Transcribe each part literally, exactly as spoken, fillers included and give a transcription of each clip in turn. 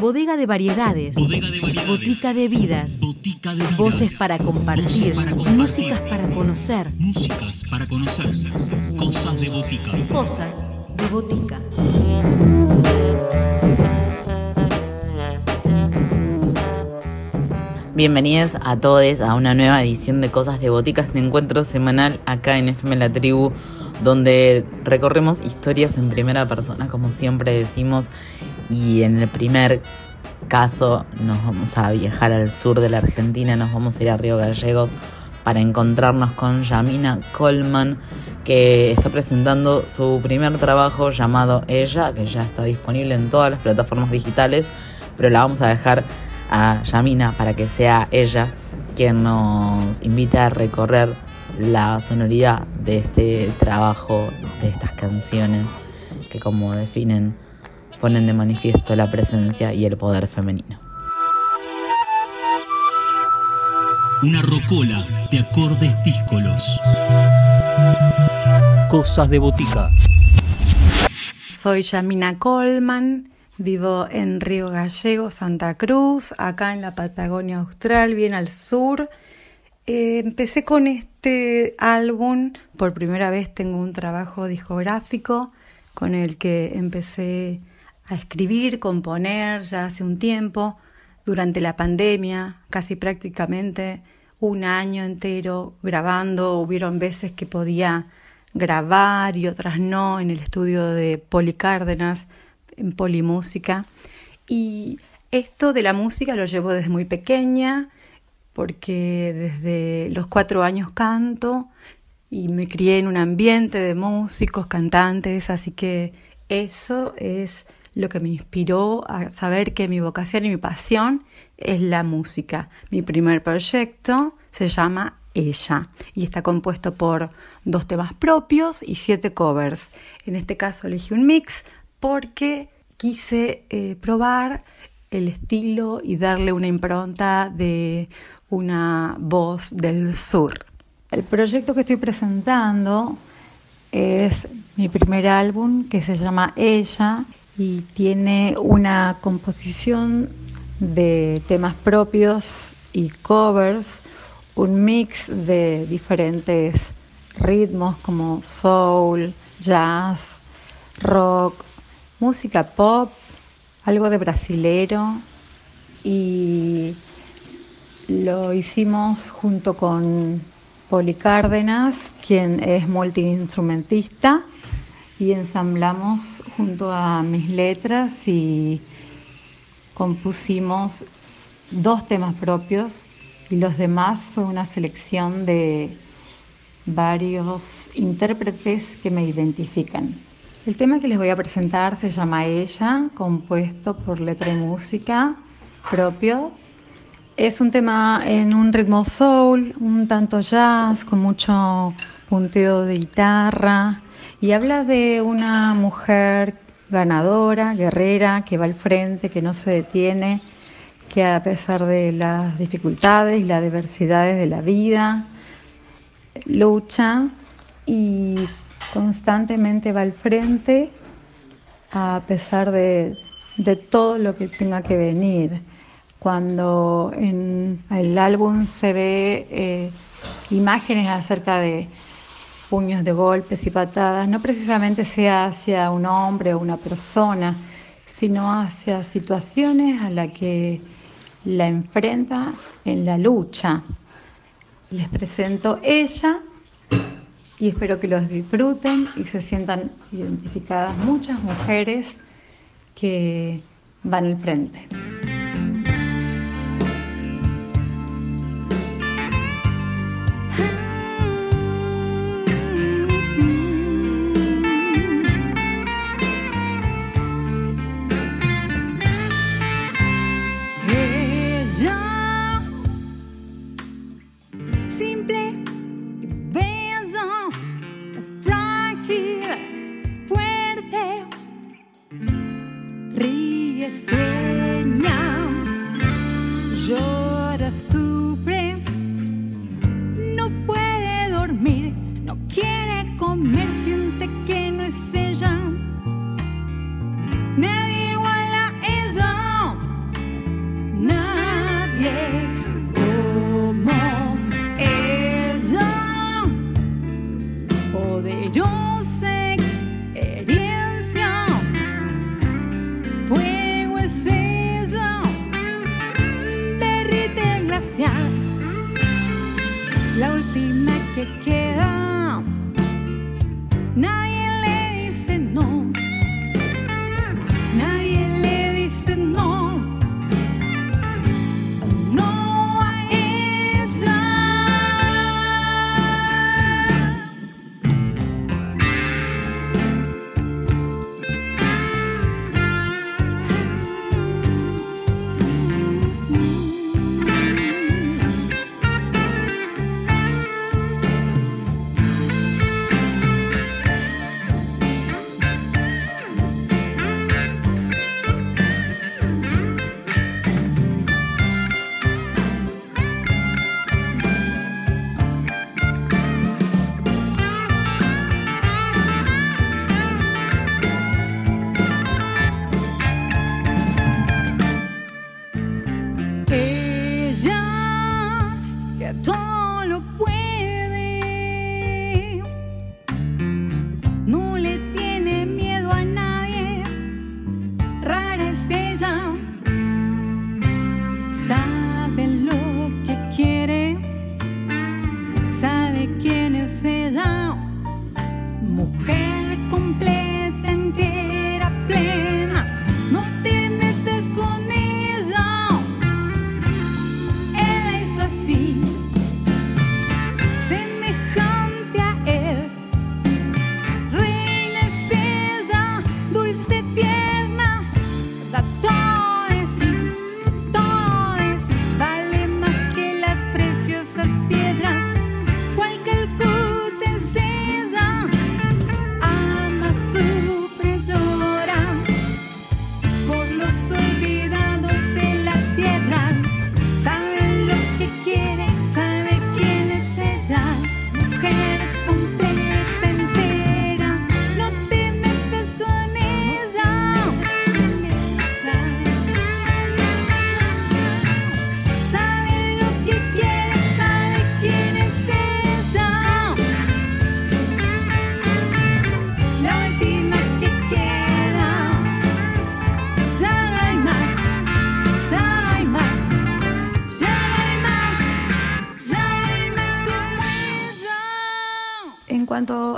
Bodega de variedades, Bodega de variedades. Botica de vidas, Botica de vidas. Voces para compartir, para compartir. Músicas, para conocer. Músicas para conocer, cosas de botica, cosas de botica. Bienvenidos a todos a una nueva edición de Cosas de Botica, este encuentro semanal acá en F M La Tribu, donde recorremos historias en primera persona, como siempre decimos, y en el primer caso nos vamos a viajar al sur de la Argentina, nos vamos a ir a Río Gallegos para encontrarnos con Yamina Coleman, que está presentando su primer trabajo llamado Ella, que ya está disponible en todas las plataformas digitales, pero la vamos a dejar a Yamina para que sea ella quien nos invite a recorrer la sonoridad de este trabajo, de estas canciones que, como definen, ponen de manifiesto la presencia y el poder femenino. Una rocola de acordes díscolos. Cosas de botica. Soy Yamina Coleman. Vivo en Río Gallegos, Santa Cruz, acá en la Patagonia Austral, bien al sur. Eh, empecé con este álbum, por primera vez tengo un trabajo discográfico con el que empecé a escribir, componer ya hace un tiempo, durante la pandemia, casi prácticamente un año entero grabando. Hubieron veces que podía grabar y otras no, en el estudio de Policárdenas, en Polimúsica, y esto de la música lo llevo desde muy pequeña, porque desde los cuatro años canto y me crié en un ambiente de músicos, cantantes, así que eso es lo que me inspiró a saber que mi vocación y mi pasión es la música. Mi primer proyecto se llama Ella y está compuesto por dos temas propios y siete covers. En este caso elegí un mix porque quise eh, probar el estilo y darle una impronta de una voz del sur. El proyecto que estoy presentando es mi primer álbum, que se llama Ella, y tiene una composición de temas propios y covers, un mix de diferentes ritmos como soul, jazz, rock, música pop, algo de brasilero, y lo hicimos junto con Policárdenas, quien es multiinstrumentista, y ensamblamos junto a mis letras y compusimos dos temas propios, y los demás fue una selección de varios intérpretes que me identifican. El tema que les voy a presentar se llama Ella, compuesto por letra y música propio. Es un tema en un ritmo soul, un tanto jazz, con mucho punteo de guitarra, y habla de una mujer ganadora, guerrera, que va al frente, que no se detiene, que a pesar de las dificultades y las diversidades de la vida, lucha y constantemente va al frente a pesar de, de todo lo que tenga que venir. Cuando en el álbum se ve eh, imágenes acerca de puños de golpes y patadas, no precisamente sea hacia un hombre o una persona, sino hacia situaciones a las que la enfrenta en la lucha. Les presento Ella, y espero que los disfruten y se sientan identificadas muchas mujeres que van al frente. Quiere comer, siente que no es ella.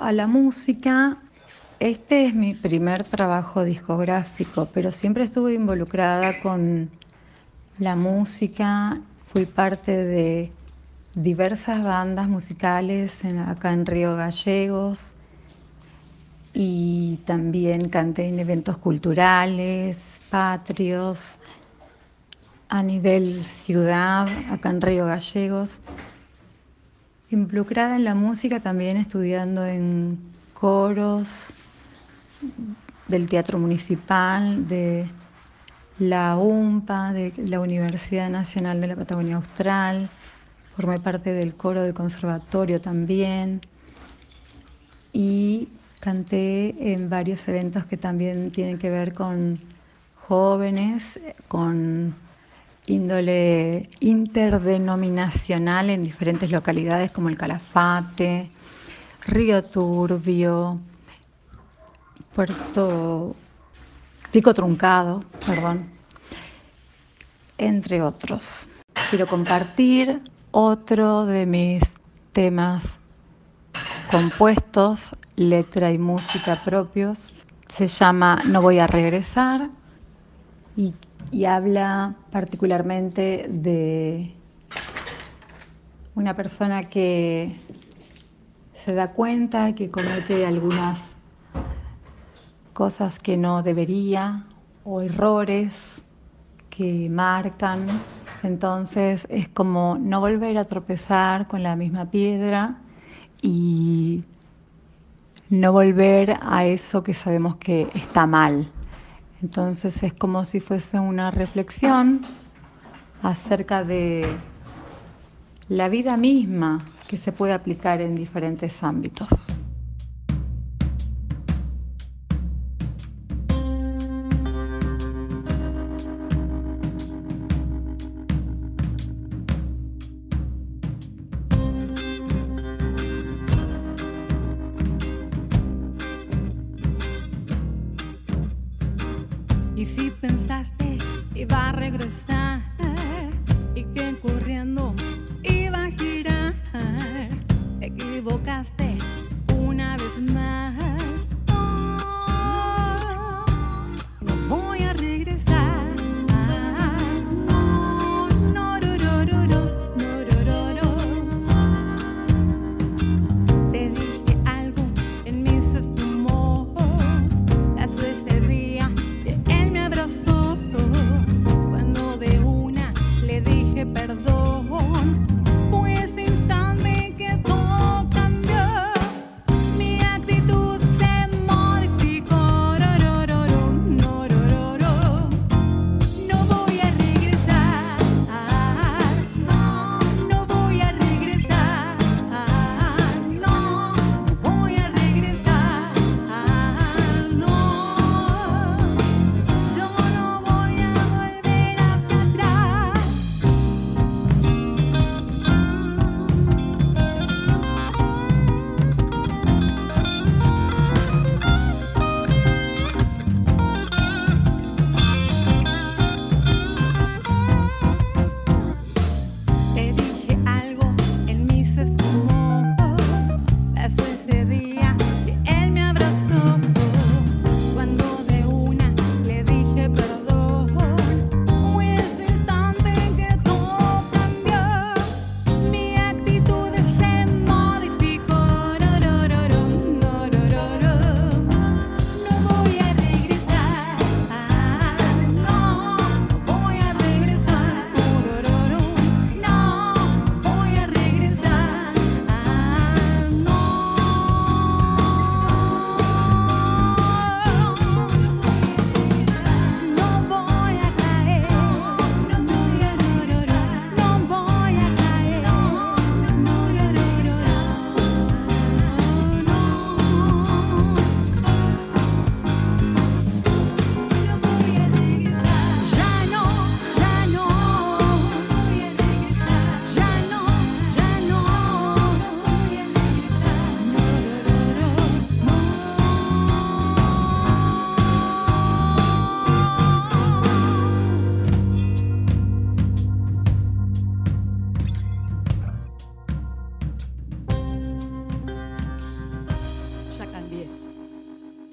A la música, este es mi primer trabajo discográfico, pero siempre estuve involucrada con la música. Fui parte de diversas bandas musicales en, acá en Río Gallegos, y también canté en eventos culturales, patrios, a nivel ciudad, acá en Río Gallegos. Involucrada en la música, también estudiando en coros del Teatro Municipal, de la U M P A, de la Universidad Nacional de la Patagonia Austral. Formé parte del coro del conservatorio también. Y canté en varios eventos que también tienen que ver con jóvenes, con índole interdenominacional en diferentes localidades como el Calafate, Río Turbio, Puerto Pico Truncado, perdón, entre otros. Quiero compartir otro de mis temas compuestos, letra y música propios. Se llama No voy a regresar y y habla particularmente de una persona que se da cuenta que comete algunas cosas que no debería o errores que marcan. Entonces es como no volver a tropezar con la misma piedra y no volver a eso que sabemos que está mal. Entonces es como si fuese una reflexión acerca de la vida misma que se puede aplicar en diferentes ámbitos. Y si pensaste iba a regresar y que corriendo iba a girar, te equivocaste una vez más.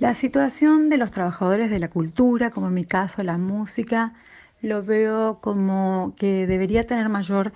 La situación de los trabajadores de la cultura, como en mi caso la música, lo veo como que debería tener mayor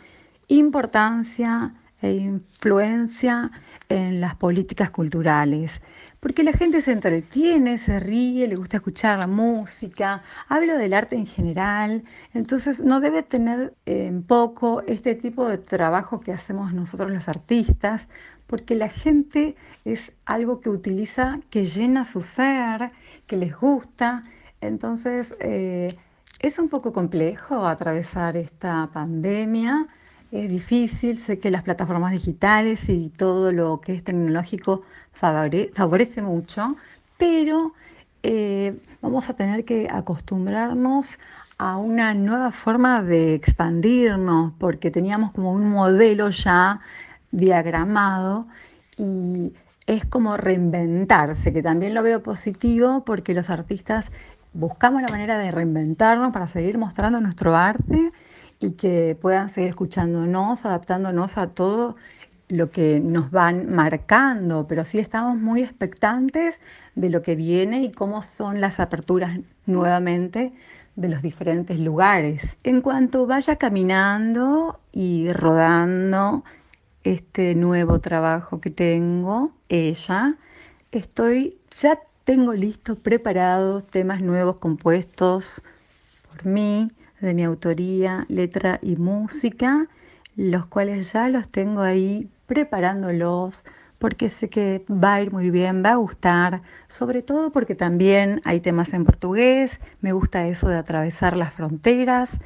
importancia e influencia en las políticas culturales, porque la gente se entretiene, se ríe, le gusta escuchar la música, hablo del arte en general, entonces no debe tener en poco este tipo de trabajo que hacemos nosotros los artistas, porque la gente es algo que utiliza, que llena su ser, que les gusta. Entonces eh, es un poco complejo atravesar esta pandemia, es difícil, sé que las plataformas digitales y todo lo que es tecnológico favore- favorece mucho, pero eh, vamos a tener que acostumbrarnos a una nueva forma de expandirnos, porque teníamos como un modelo ya diagramado y es como reinventarse, que también lo veo positivo porque los artistas buscamos la manera de reinventarnos para seguir mostrando nuestro arte y que puedan seguir escuchándonos, adaptándonos a todo lo que nos van marcando, pero sí estamos muy expectantes de lo que viene y cómo son las aperturas nuevamente de los diferentes lugares. En cuanto vaya caminando y rodando este nuevo trabajo que tengo, ella, estoy, ya tengo listos, preparados, temas nuevos compuestos por mí, de mi autoría, letra y música, los cuales ya los tengo ahí preparándolos, porque sé que va a ir muy bien, va a gustar, sobre todo porque también hay temas en portugués, me gusta eso de atravesar las fronteras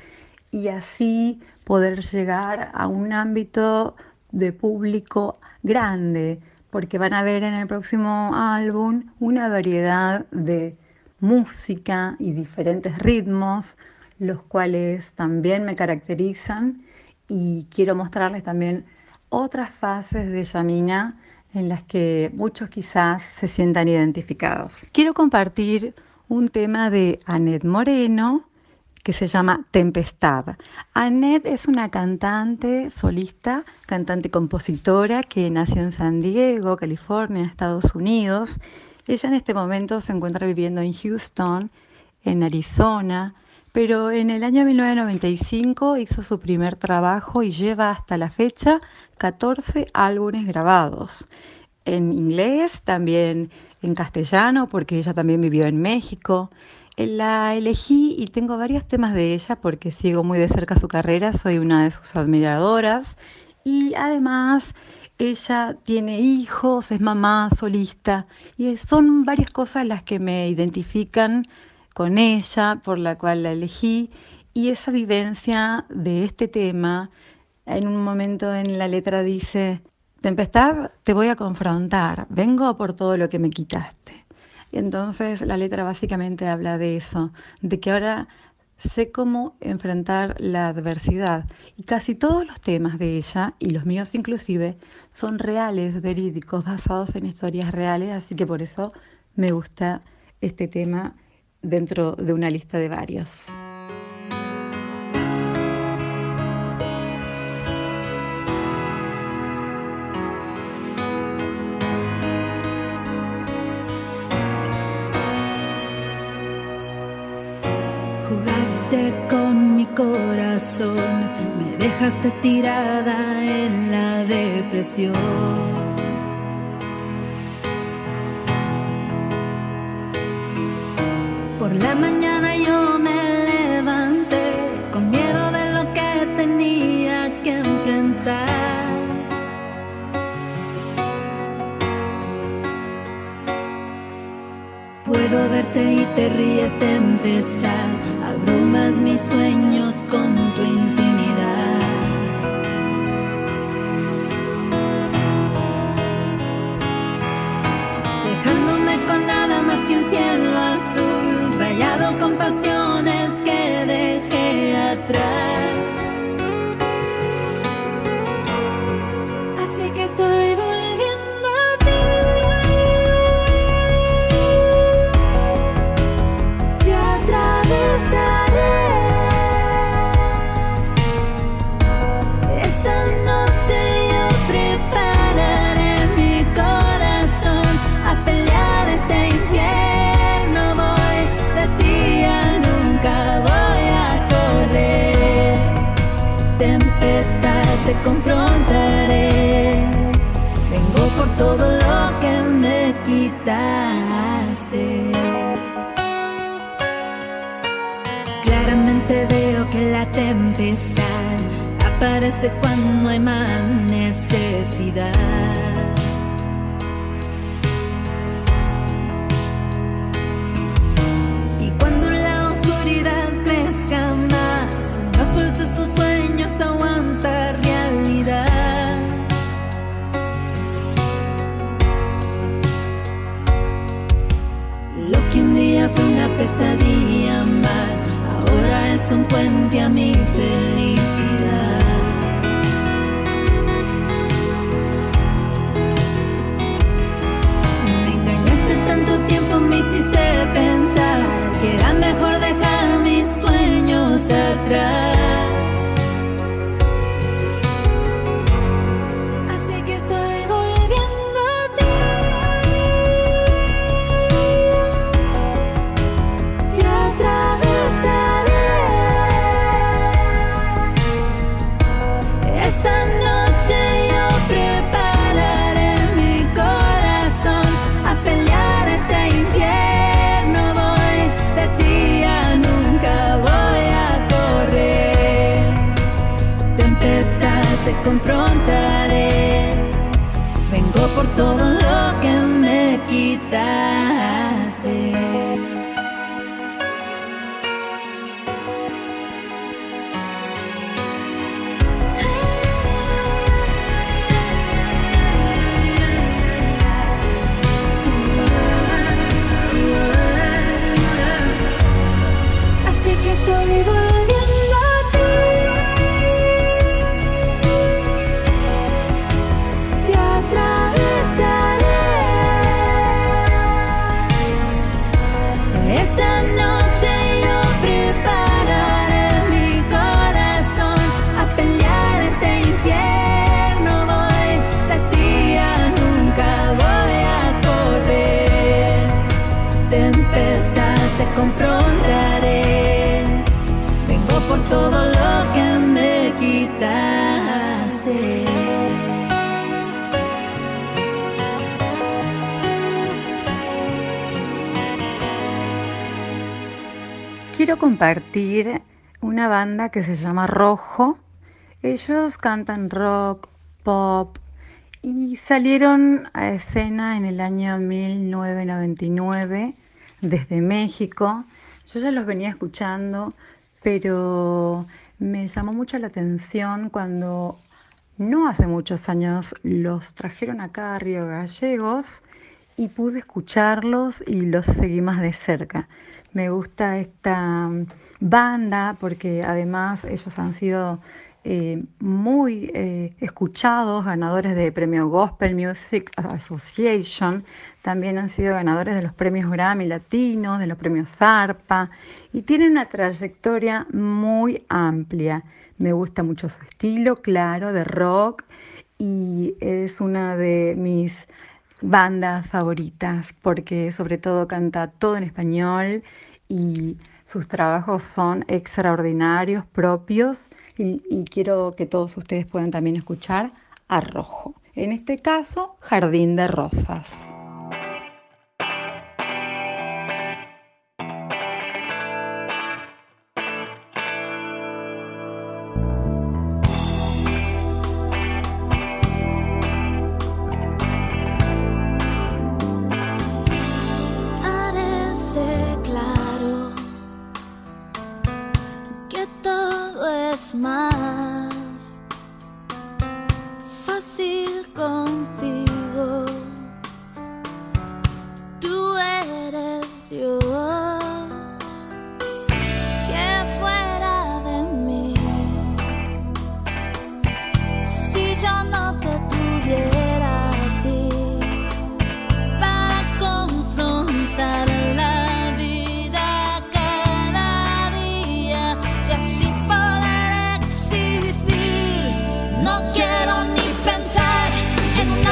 y así poder llegar a un ámbito de público grande, porque van a ver en el próximo álbum una variedad de música y diferentes ritmos, los cuales también me caracterizan, y quiero mostrarles también otras fases de Yamina en las que muchos quizás se sientan identificados. Quiero compartir un tema de Annette Moreno que se llama Tempestad. Annette es una cantante solista, cantante compositora que nació en San Diego, California, Estados Unidos. Ella en este momento se encuentra viviendo en Houston, en Arizona, pero en el año mil novecientos noventa y cinco hizo su primer trabajo y lleva hasta la fecha catorce álbumes grabados. En inglés, también en castellano, porque ella también vivió en México. La elegí y tengo varios temas de ella porque sigo muy de cerca su carrera, soy una de sus admiradoras y además ella tiene hijos, es mamá, solista y son varias cosas las que me identifican con ella, por la cual la elegí, y esa vivencia de este tema, en un momento en la letra dice: Tempestad, te voy a confrontar, vengo por todo lo que me quitaste. Y entonces la letra básicamente habla de eso, de que ahora sé cómo enfrentar la adversidad. Y casi todos los temas de ella, y los míos inclusive, son reales, verídicos, basados en historias reales, así que por eso me gusta este tema dentro de una lista de varios. Jugaste con mi corazón, me dejaste tirada en la depresión. Por la mañana yo me levanté con miedo de lo que tenía que enfrentar. Puedo verte y te ríes, tempestad, abrumas mis sueños con tu intimidad. Dejándome con nada más que un cielo azul, rayado con pasiones que dejé atrás. Así que estoy volviendo a ti. Te atravesaré. Te confrontaré, vengo por todo lo que me quitaste. Claramente veo que la tempestad aparece cuando hay más necesidad. Y cuando la oscuridad crezca más, no sueltes tus sueños, aguanta realidad. Lo que un día fue una pesadilla más, ahora es un puente a mi felicidad. Me engañaste tanto tiempo, me hiciste pensar que era mejor dejar mis sueños atrás. Quiero compartir una banda que se llama Rojo. Ellos cantan rock, pop y salieron a escena en el año mil novecientos noventa y nueve desde México. Yo ya los venía escuchando, pero me llamó mucho la atención cuando no hace muchos años los trajeron acá a Río Gallegos y pude escucharlos y los seguí más de cerca. Me gusta esta banda porque además ellos han sido eh, muy eh, escuchados, ganadores de premio Gospel Music Association, también han sido ganadores de los premios Grammy Latinos, de los premios Zarpa, y tienen una trayectoria muy amplia. Me gusta mucho su estilo, claro, de rock, y es una de mis bandas favoritas porque sobre todo canta todo en español y sus trabajos son extraordinarios, propios, y, y quiero que todos ustedes puedan también escuchar a Rojo. En este caso, Jardín de Rosas.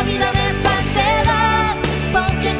Vida de falsedad, porque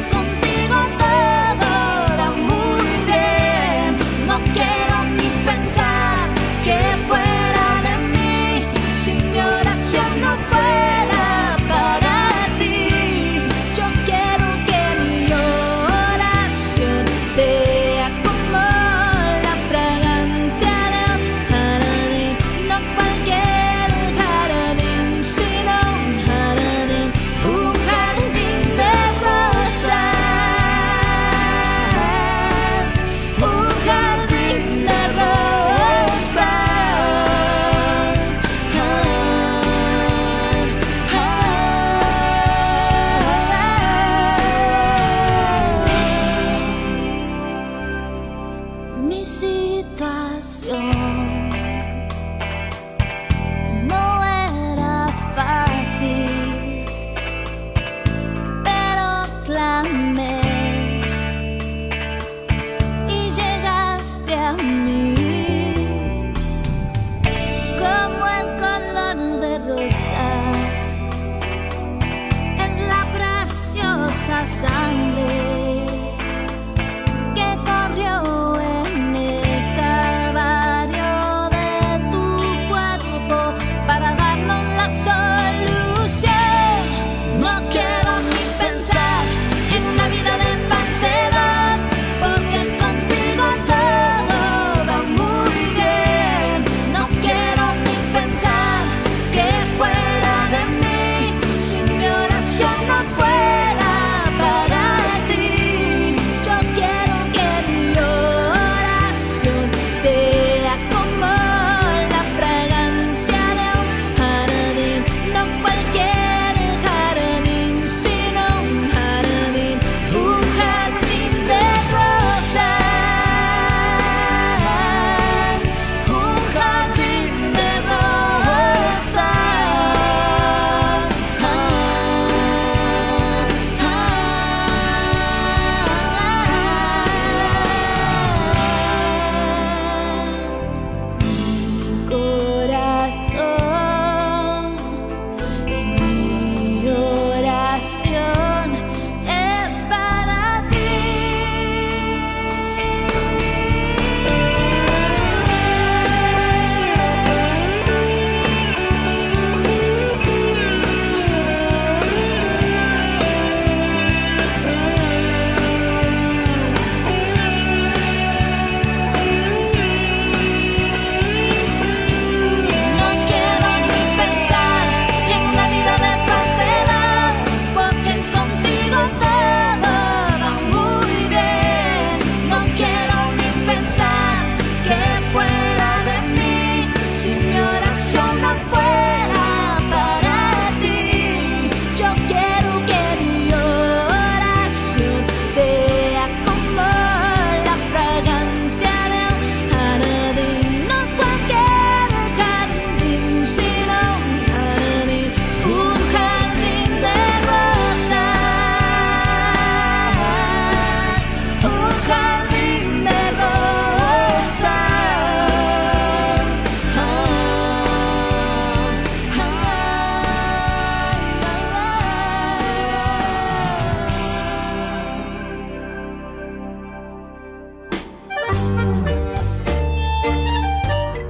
contigo todo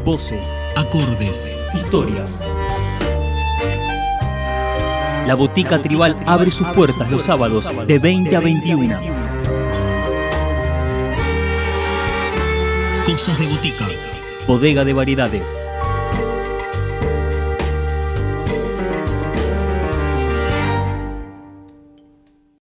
voces, acordes, historias. La Botica Tribal abre sus puertas los sábados de veinte a veintiuno. Cosas de Botica. Bodega de variedades.